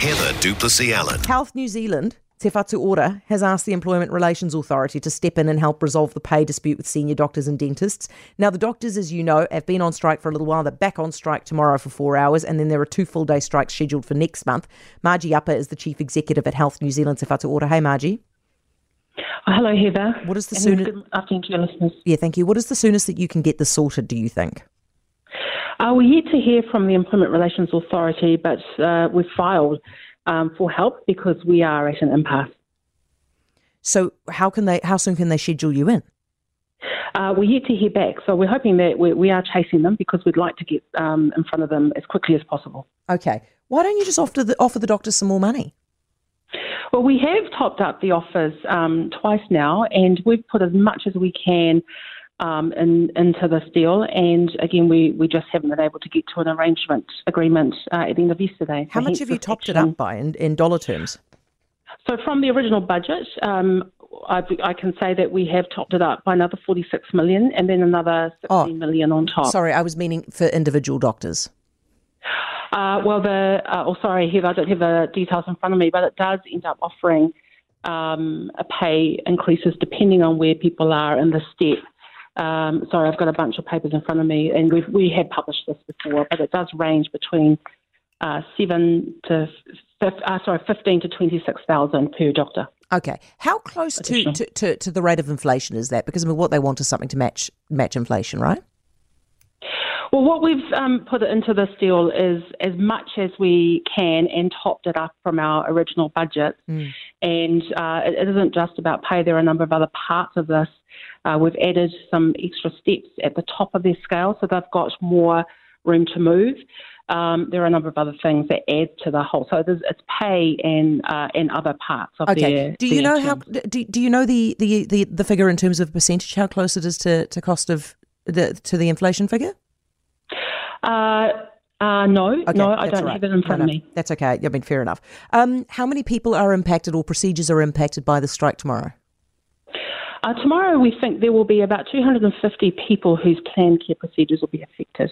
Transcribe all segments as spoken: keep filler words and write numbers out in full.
Heather du Plessis-Allan. Health New Zealand, Te Whatu Ora, has asked the Employment Relations Authority to step in and help resolve the pay dispute with senior doctors and dentists. Now, the doctors, as you know, have been on strike for a little while. They're back on strike tomorrow for four hours, and then there are two full-day strikes scheduled for next month. Margie Apa is the Chief Executive at Health New Zealand, Te Whatu Ora. Hey, Margie. Oh, hello, Heather. What is the soonest? Good afternoon to your listeners. Yeah, thank you. What is the soonest that you can get this sorted, do you think? Uh, we're yet to hear from the Employment Relations Authority, but uh, we've filed Um, for help because we are at an impasse. So how can they? How soon can they schedule you in? Uh, we're yet to hear back, so we're hoping that we, we are chasing them because we'd like to get um, in front of them as quickly as possible. Okay. Why don't you just offer the, offer the doctors some more money? Well, we have topped up the offers um, twice now, and we've put as much as we can um, in, into this deal. And again, we, we just haven't been able to get to an arrangement agreement uh, at the end of yesterday. How so much have you topped action. it up by in, in dollar terms? So from the original budget, um, I, I can say that we have topped it up by another forty-six million dollars and then another sixteen oh, million on top. Sorry, I was meaning for individual doctors. Uh, well, the uh, oh, sorry, Heather, I don't have the details in front of me, but it does end up offering um, a pay increases depending on where people are in the step. Um, sorry, I've got a bunch of papers in front of me, and we've, we have published this before, but it does range between uh, seven to f- uh, sorry, fifteen to twenty-six thousand per doctor. Okay, how close to, to, to, to the rate of inflation is that? Because I mean, what they want is something to match match inflation, right? Well, what we've um, put into this deal is as much as we can and topped it up from our original budget. Mm. And uh, it isn't just about pay. There are a number of other parts of this. Uh, we've added some extra steps at the top of their scale, so they've got more room to move. Um, there are a number of other things that add to the whole. So there's, it's pay and uh, and other parts of okay. their... Okay. Do you their know terms. how? Do, do you know the, the, the, the figure in terms of percentage, how close it is to, to cost of the, to the inflation figure? Uh, uh, no, okay, no, I don't right. have it in front no, of me. No, that's okay. I mean, fair enough. Um, how many people are impacted or procedures are impacted by the strike tomorrow? Uh, tomorrow we think there will be about two hundred fifty people whose planned care procedures will be affected.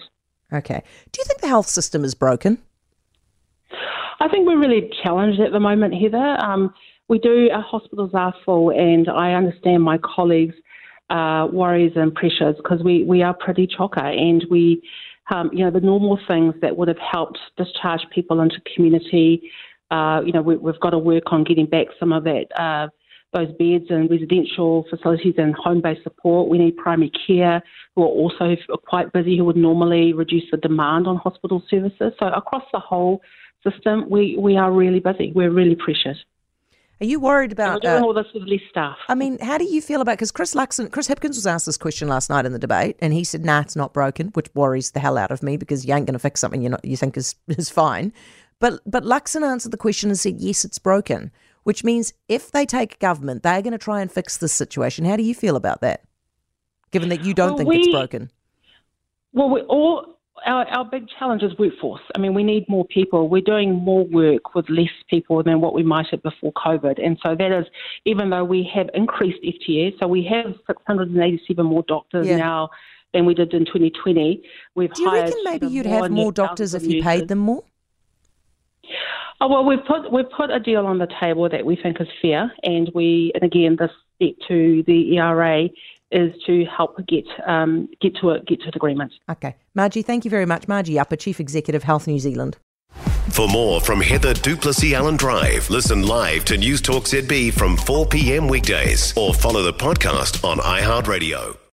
Okay. Do you think the health system is broken? I think we're really challenged at the moment, Heather. Um, we do, our hospitals are full, and I understand my colleagues' uh, worries and pressures because we, we are pretty chocker, and we... Um, you know, the normal things that would have helped discharge people into community. Uh, you know, we, we've got to work on getting back some of that, uh, those beds and residential facilities and home-based support. We need primary care who are also quite busy, who would normally reduce the demand on hospital services. So across the whole system, we, we are really busy. We're really pressured. Are you worried about... We're doing uh, all this with less staff. I mean, how do you feel about... Because Chris Luxon, Chris Hipkins was asked this question last night in the debate, and he said, nah, it's not broken, which worries the hell out of me because you ain't going to fix something you're not, you think is, is fine. But but Luxon answered the question and said, yes, it's broken, which means if they take government, they're going to try and fix this situation. How do you feel about that, given that you don't well, think we, it's broken? Well, we all... Our, our big challenge is workforce. I mean, we need more people. We're doing more work with less people than what we might have before COVID. And so that is, even though we have increased F T E, so we have six hundred eighty-seven more doctors yeah. now than we did in twenty twenty. We've Do you hired reckon maybe you'd have more doctors if you paid them more? Oh, well, we've put, we've put a deal on the table that we think is fair. And we, and again, this step to the E R A is to help get um, get to a, get to an agreement. Okay. Margie, thank you very much. Margie Apa, Chief Executive, Health New Zealand. For more from Heather du Plessis-Allan Drive, listen live to News Talk Z B from four p.m. weekdays or follow the podcast on iHeartRadio.